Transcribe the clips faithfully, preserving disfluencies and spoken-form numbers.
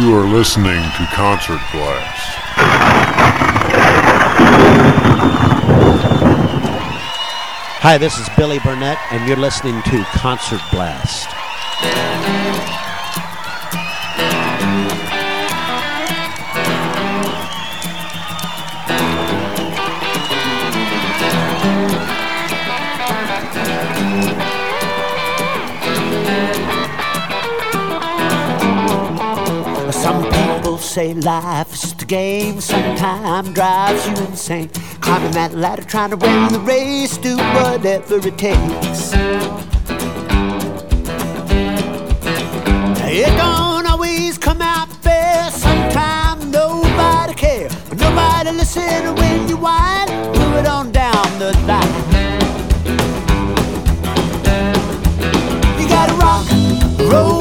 You are listening to Concert Blast. Hi, this is Billy Burnette, and you're listening to Concert Blast. Say life is just a game, sometimes drives you insane. Climbing that ladder, trying to win the race, do whatever it takes. It don't always come out fair, sometimes nobody cares. Nobody listen when you whine, move it on down the line. You gotta rock, roll.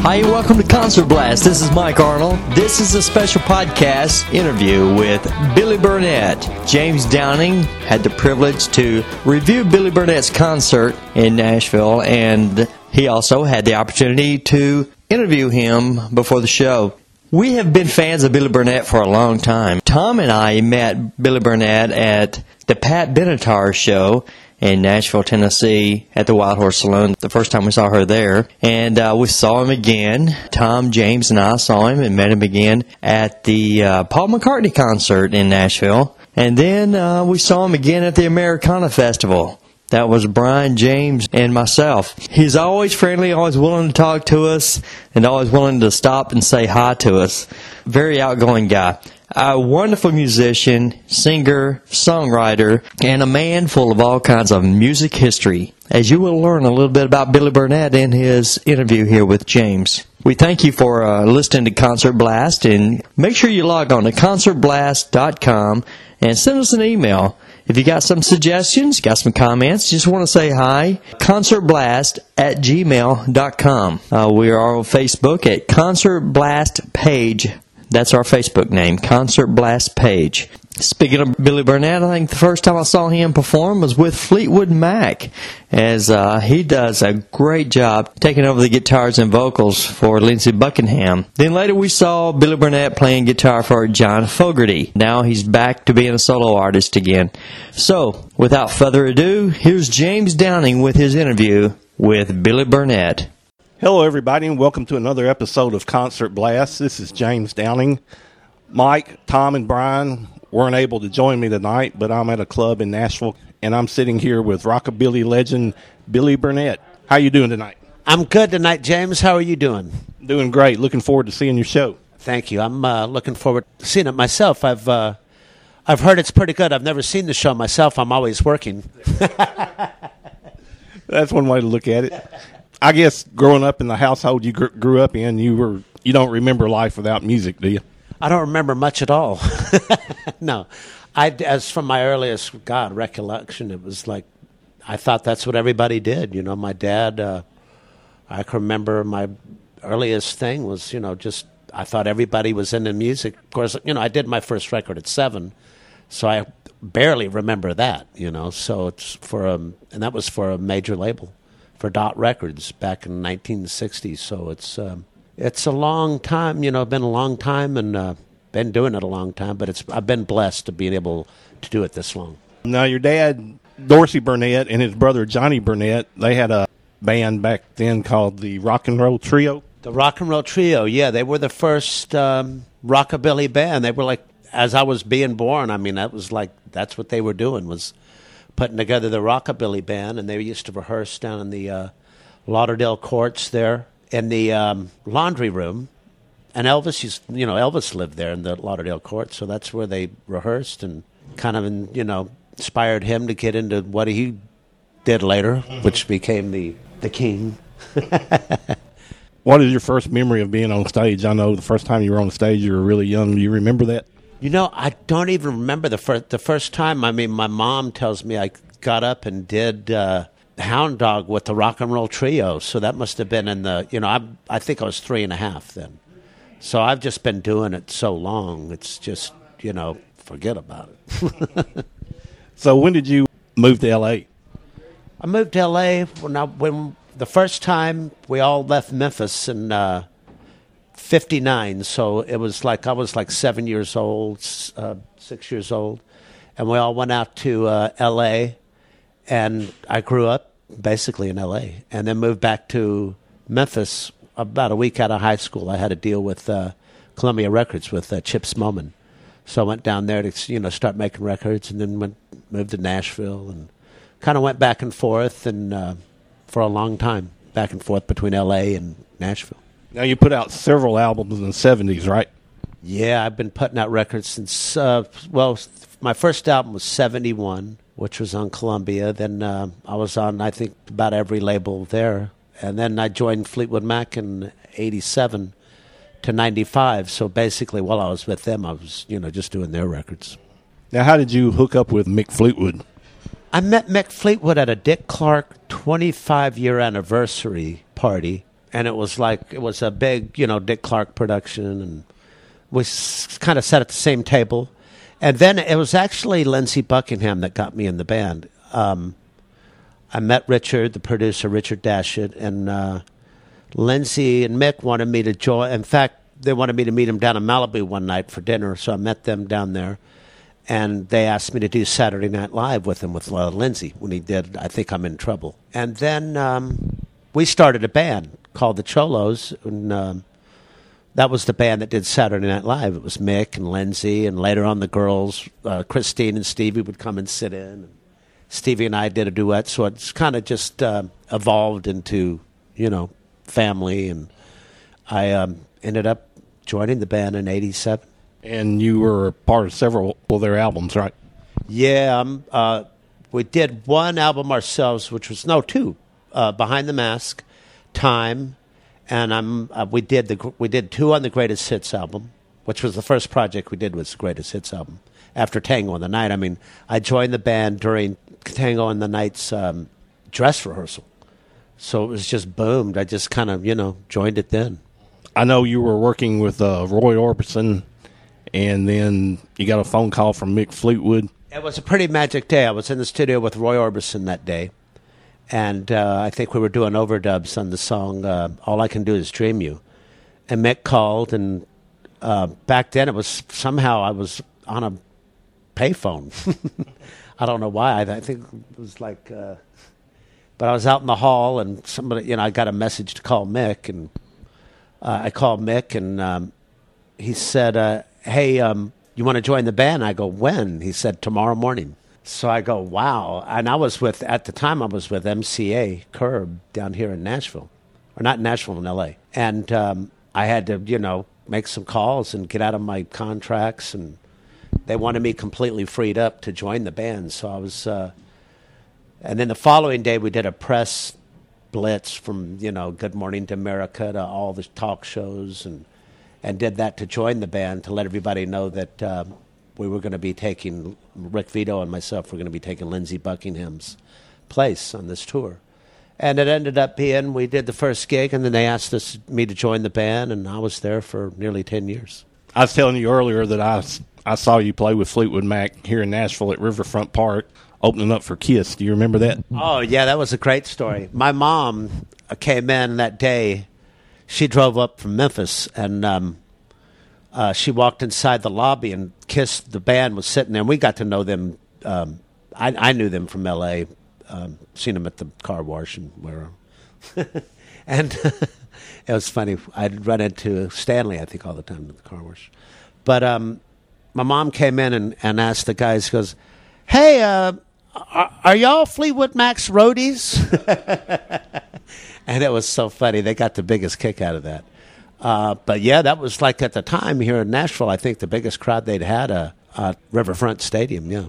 Hi, welcome to Concert Blast. This is Mike Arnold. This is a special podcast interview with Billy Burnette. James Downing had the privilege to review Billy Burnette's concert in Nashville, and he also had the opportunity to interview him before the show. We have been fans of Billy Burnette for a long time. Tom and I met Billy Burnette at the Pat Benatar show in Nashville, Tennessee, at the Wild Horse Saloon, the first time we saw her there. And uh, we saw him again. Tom, James, and I saw him and met him again at the uh, Paul McCartney concert in Nashville. And then uh, we saw him again at the Americana Festival. That was Brian, James, and myself. He's always friendly, always willing to talk to us, and always willing to stop and say hi to us. Very outgoing guy. A wonderful musician, singer, songwriter, and a man full of all kinds of music history, as you will learn a little bit about Billy Burnette in his interview here with James. We thank you for uh, listening to Concert Blast, and make sure you log on to concert blast dot com and send us an email. If you got some suggestions, got some comments, just want to say hi, concert blast at gmail dot com. Uh, we are on Facebook at Concert Blast Page. That's our Facebook name, Concert Blast Page. Speaking of Billy Burnette, I think the first time I saw him perform was with Fleetwood Mac, as uh, he does a great job taking over the guitars and vocals for Lindsey Buckingham. Then later we saw Billy Burnette playing guitar for John Fogerty. Now he's back to being a solo artist again. So, without further ado, here's James Downing with his interview with Billy Burnette. Hello, everybody, and welcome to another episode of Concert Blast. This is James Downing. Mike, Tom, and Brian weren't able to join me tonight, but I'm at a club in Nashville, and I'm sitting here with rockabilly legend Billy Burnette. How are you doing tonight? I'm good tonight, James. How are you doing? Doing great. Looking forward to seeing your show. Thank you. I'm uh, looking forward to seeing it myself. I've uh, I've heard it's pretty good. I've never seen the show myself. I'm always working. That's one way to look at it. I guess growing up in the household you gr- grew up in, you were you don't remember life without music, do you? I don't remember much at all. No. I, as from my earliest, God, recollection, it was like I thought that's what everybody did. You know, my dad, uh, I can remember my earliest thing was, you know, just I thought everybody was into music. Of course, you know, I did my first record at seven, so I barely remember that, you know. So it's for a, and that was for a major label, for Dot Records back in nineteen sixty, so it's um, it's a long time, you know, been a long time and uh, been doing it a long time, but it's I've been blessed to be able to do it this long. Now, your dad, Dorsey Burnette, and his brother, Johnny Burnette, they had a band back then called the Rock and Roll Trio. The Rock and Roll Trio, yeah, they were the first um, rockabilly band. They were like, as I was being born, I mean, that was like, that's what they were doing was putting together the rockabilly band, and they used to rehearse down in the uh, Lauderdale Courts there in the um, laundry room. And Elvis, used, you know, Elvis lived there in the Lauderdale Courts, so that's where they rehearsed and kind of, you know, inspired him to get into what he did later, which became the, the King. What is your first memory of being on stage? I know the first time you were on stage, you were really young. Do you remember that? You know, I don't even remember the first the first time. I mean, my mom tells me I got up and did uh, Hound Dog with the Rock and Roll Trio. So that must have been in the, you know, I I think I was three and a half then. So I've just been doing it so long. It's just, you know, forget about it. So when did you move to L A? I moved to L A when I, when the first time we all left Memphis in uh, fifty-nine. So it was like I was like seven years old, uh, six years old. And we all went out to uh, L A. And I grew up basically in L A and then moved back to Memphis about a week out of high school. I had a deal with uh, Columbia Records with uh, Chips Moman. So I went down there to, you know, start making records, and then went moved to Nashville and kind of went back and forth, and uh, for a long time, back and forth between L A and Nashville. Now, you put out several albums in the seventies, right? Yeah, I've been putting out records since, uh, well, my first album was seventy-one, which was on Columbia. Then uh, I was on, I think, about every label there. And then I joined Fleetwood Mac in eighty-seven. To ninety-five, so basically while I was with them, I was, you know, just doing their records. Now, how did you hook up with Mick Fleetwood? I met Mick Fleetwood at a Dick Clark twenty-five-year anniversary party, and it was like, it was a big, you know, Dick Clark production, and we kind of sat at the same table. And then it was actually Lindsey Buckingham that got me in the band. Um, I met Richard, the producer, Richard Dashut, and... Uh, Lindsey and Mick wanted me to join. In fact, they wanted me to meet them down in Malibu one night for dinner, so I met them down there, and they asked me to do Saturday Night Live with them with uh, Lindsey when he did I Think I'm in Trouble. And then um, we started a band called The Cholos, and um, that was the band that did Saturday Night Live. It was Mick and Lindsey, and later on the girls, uh, Christine and Stevie would come and sit in. And Stevie and I did a duet, so it's kind of just uh, evolved into, you know, family, and I um, ended up joining the band in eighty-seven. And you were part of several of their albums, right? Yeah, um, uh, we did one album ourselves, which was, no, two, uh, Behind the Mask, Time, and I'm, uh, we did the we did two on the Greatest Hits album, which was the first project we did was the Greatest Hits album, after Tango in the Night. I mean, I joined the band during Tango in the Night's um, dress rehearsal. So it was just boomed. I just kind of, you know, joined it then. I know you were working with uh, Roy Orbison, and then you got a phone call from Mick Fleetwood. It was a pretty magic day. I was in the studio with Roy Orbison that day, and uh, I think we were doing overdubs on the song uh, All I Can Do Is Dream You. And Mick called, and uh, back then it was somehow I was on a payphone. I don't know why. I think it was like... Uh, But I was out in the hall, and somebody, you know, I got a message to call Mick, and uh, I called Mick, and um, he said, uh, "Hey, um, you want to join the band?" I go, "When?" He said, "Tomorrow morning." So I go, "Wow!" And I was with, at the time, I was with M C A Curb down here in Nashville, or not Nashville, in L A, and um, I had to, you know, make some calls and get out of my contracts, and they wanted me completely freed up to join the band, so I was. Uh, And then the following day, we did a press blitz from, you know, Good Morning to America to all the talk shows, and and did that to join the band, to let everybody know that uh, we were going to be taking, Rick Vito and myself were going to be taking Lindsey Buckingham's place on this tour. And it ended up being, we did the first gig, and then they asked us, me to join the band, and I was there for nearly ten years. I was telling you earlier that I, I saw you play with Fleetwood Mac here in Nashville at Riverfront Park, opening up for Kiss. Do you remember that? Oh, yeah, that was a great story. My mom came in that day. She drove up from Memphis, and um, uh, she walked inside the lobby, and Kiss, the band, was sitting there. And we got to know them. Um, I, I knew them from L A, um, seen them at the car wash and where. And it was funny. I'd run into Stanley, I think, all the time at the car wash. But um, my mom came in and, and asked the guys, she goes, "Hey, uh, Are, are y'all Fleetwood Mac's roadies?" And it was so funny. They got the biggest kick out of that. Uh, but, yeah, that was like at the time here in Nashville, I think the biggest crowd they'd had at uh, uh, Riverfront Stadium, yeah.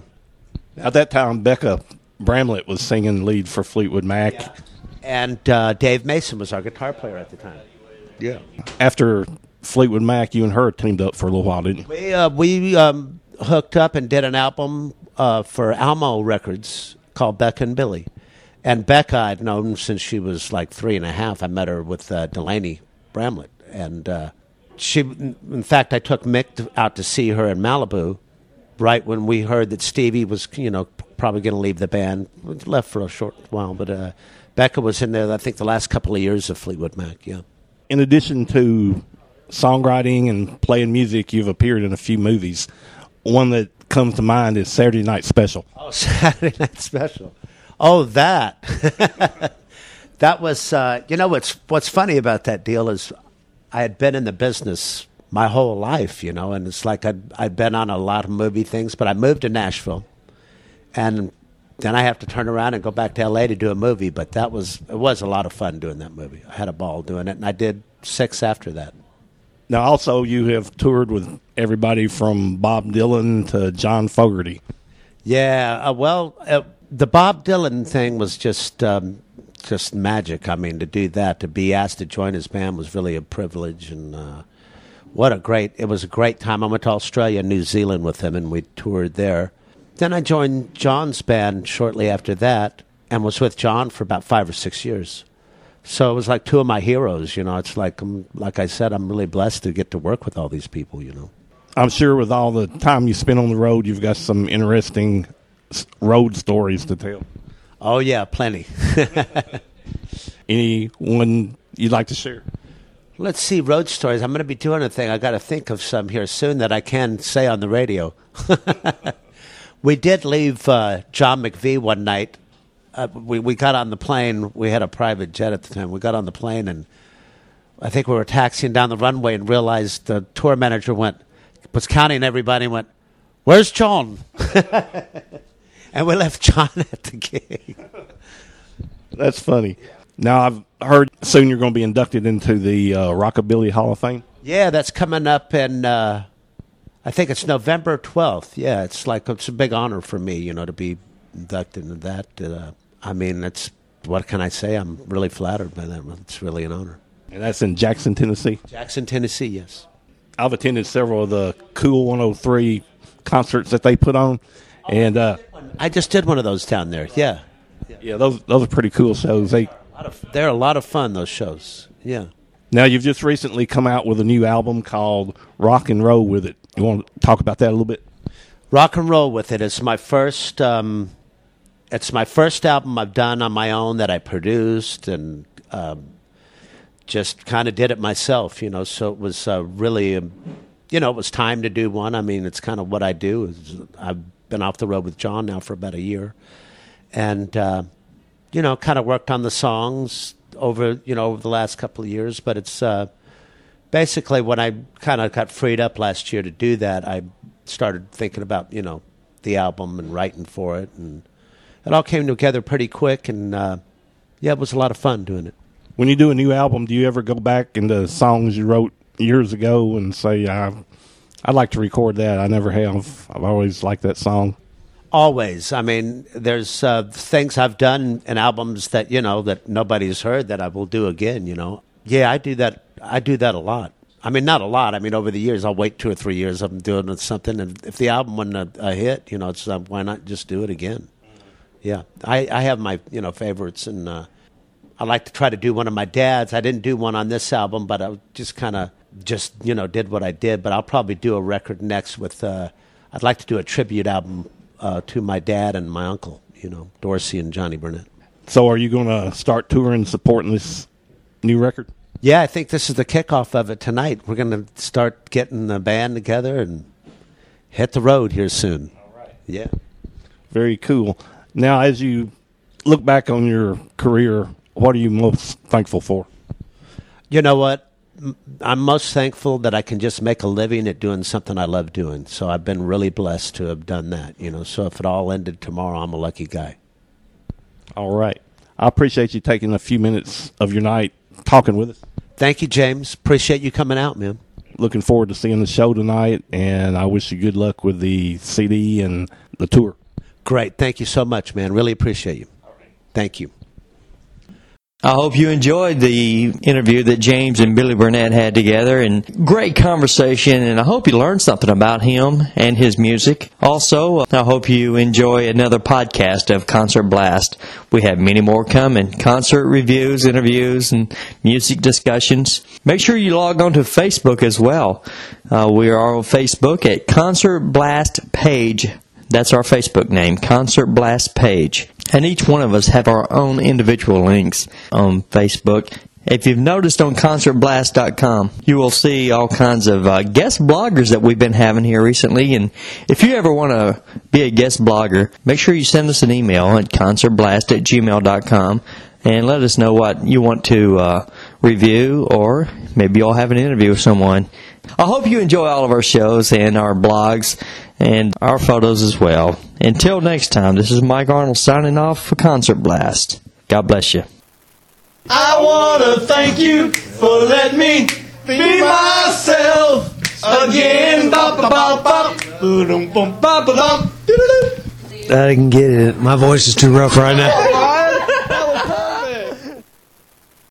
At that time, Becca Bramlett was singing lead for Fleetwood Mac. Yeah. And uh, Dave Mason was our guitar player at the time. Yeah. After Fleetwood Mac, you and her teamed up for a little while, didn't you? We, uh, we um, hooked up and did an album. Uh, for Almo Records called Becca and Billy. And Becca, I've known since she was like three and a half. I met her with uh, Delaney Bramlett. And uh, she, in fact, I took Mick to, out to see her in Malibu right when we heard that Stevie was, you know, probably going to leave the band. We left for a short while, but uh, Becca was in there, I think, the last couple of years of Fleetwood Mac, yeah. In addition to songwriting and playing music, you've appeared in a few movies. One that comes to mind is Saturday Night Special. Oh, Saturday Night Special. Oh, that. That was, uh, you know, what's, what's funny about that deal is I had been in the business my whole life, you know, and it's like I'd, I'd been on a lot of movie things, but I moved to Nashville, and then I have to turn around and go back to L A to do a movie, but that was, it was a lot of fun doing that movie. I had a ball doing it, and I did six after that. Now, also, you have toured with everybody from Bob Dylan to John Fogerty. Yeah, uh, well... Uh, The Bob Dylan thing was just um, just magic. I mean, to do that, to be asked to join his band was really a privilege. And uh, what a great, it was a great time. I went to Australia and New Zealand with him, and we toured there. Then I joined John's band shortly after that and was with John for about five or six years. So it was like two of my heroes, you know. It's like, I'm, like I said, I'm really blessed to get to work with all these people, you know. I'm sure with all the time you spent on the road, you've got some interesting road stories to tell. Oh yeah, plenty. Any one you'd like to share? Let's see, road stories. I'm going to be doing a thing. I got to think of some here soon that I can say on the radio. We did leave uh, John McVie one night. Uh, we we got on the plane. We had a private jet at the time. We got on the plane, and I think we were taxiing down the runway and realized the tour manager went was counting everybody and went, "Where's John?" And we left John at the gig. That's funny. Now, I've heard soon you're going to be inducted into the uh, Rockabilly Hall of Fame. Yeah, that's coming up in, uh, I think it's November twelfth. Yeah, it's like, it's a big honor for me, you know, to be inducted into that. Uh, I mean, it's, what can I say? I'm really flattered by that. It's really an honor. And that's in Jackson, Tennessee? Jackson, Tennessee, yes. I've attended several of the Cool one oh three concerts that they put on. And uh, I just did one of those down there. Yeah, yeah, those those are pretty cool shows. They they're a lot of fun. Those shows. Yeah. Now you've just recently come out with a new album called Rock and Roll with It. You want to talk about that a little bit? Rock and Roll with It is my first. Um, it's my first album I've done on my own that I produced and um, just kind of did it myself. You know, so it was uh, really, um, you know, it was time to do one. I mean, it's kind of what I do. I've been off the road with John now for about a year, and uh, you know, kind of worked on the songs over you know over the last couple of years. But it's uh, basically when I kind of got freed up last year to do that, I started thinking about you know the album and writing for it, and it all came together pretty quick. And uh, yeah, it was a lot of fun doing it. When you do a new album, do you ever go back into songs you wrote years ago and say, "I"? I'd like to record that. I never have. I've always liked that song. Always. I mean, there's uh, things I've done in albums that, you know, that nobody's heard that I will do again, you know. Yeah, I do that. I do that a lot. I mean, not a lot. I mean, over the years, I'll wait two or three years of doing something. And if the album wasn't a, a hit, you know, it's uh, why not just do it again? Yeah. I, I have my, you know, favorites. And uh, I like to try to do one of my dad's. I didn't do one on this album, but I just kind of, just, you know, did what I did, but I'll probably do a record next with, uh, I'd like to do a tribute album uh, to my dad and my uncle, you know, Dorsey and Johnny Burnette. So are you going to start touring, supporting this new record? Yeah, I think this is the kickoff of it tonight. We're going to start getting the band together and hit the road here soon. All right. Yeah. Very cool. Now, as you look back on your career, what are you most thankful for? You know what? I'm most thankful that I can just make a living at doing something I love doing. So I've been really blessed to have done that, you know. So if it all ended tomorrow, I'm a lucky guy. All right. I appreciate you taking a few minutes of your night talking with us. Thank you, James. Appreciate you coming out, man. Looking forward to seeing the show tonight, and I wish you good luck with the C D and the tour. Great. Thank you so much, man. Really appreciate you. All right. Thank you. I hope you enjoyed the interview that James and Billy Burnette had together, and great conversation, and I hope you learned something about him and his music. Also, I hope you enjoy another podcast of Concert Blast. We have many more coming, concert reviews, interviews, and music discussions. Make sure you log on to Facebook as well. Uh, we are on Facebook at Concert Blast Page. That's our Facebook name, Concert Blast Page. And each one of us have our own individual links on Facebook. If you've noticed on concert blast dot com, you will see all kinds of uh, guest bloggers that we've been having here recently. And if you ever want to be a guest blogger, make sure you send us an email at concert blast at gmail dot com and let us know what you want to uh, review, or maybe you'll have an interview with someone. I hope you enjoy all of our shows and our blogs and our photos as well. Until next time, this is Mike Arnold signing off for Concert Blast. God bless you. I want to thank you for letting me be myself again. I can get it. My voice is too rough right now.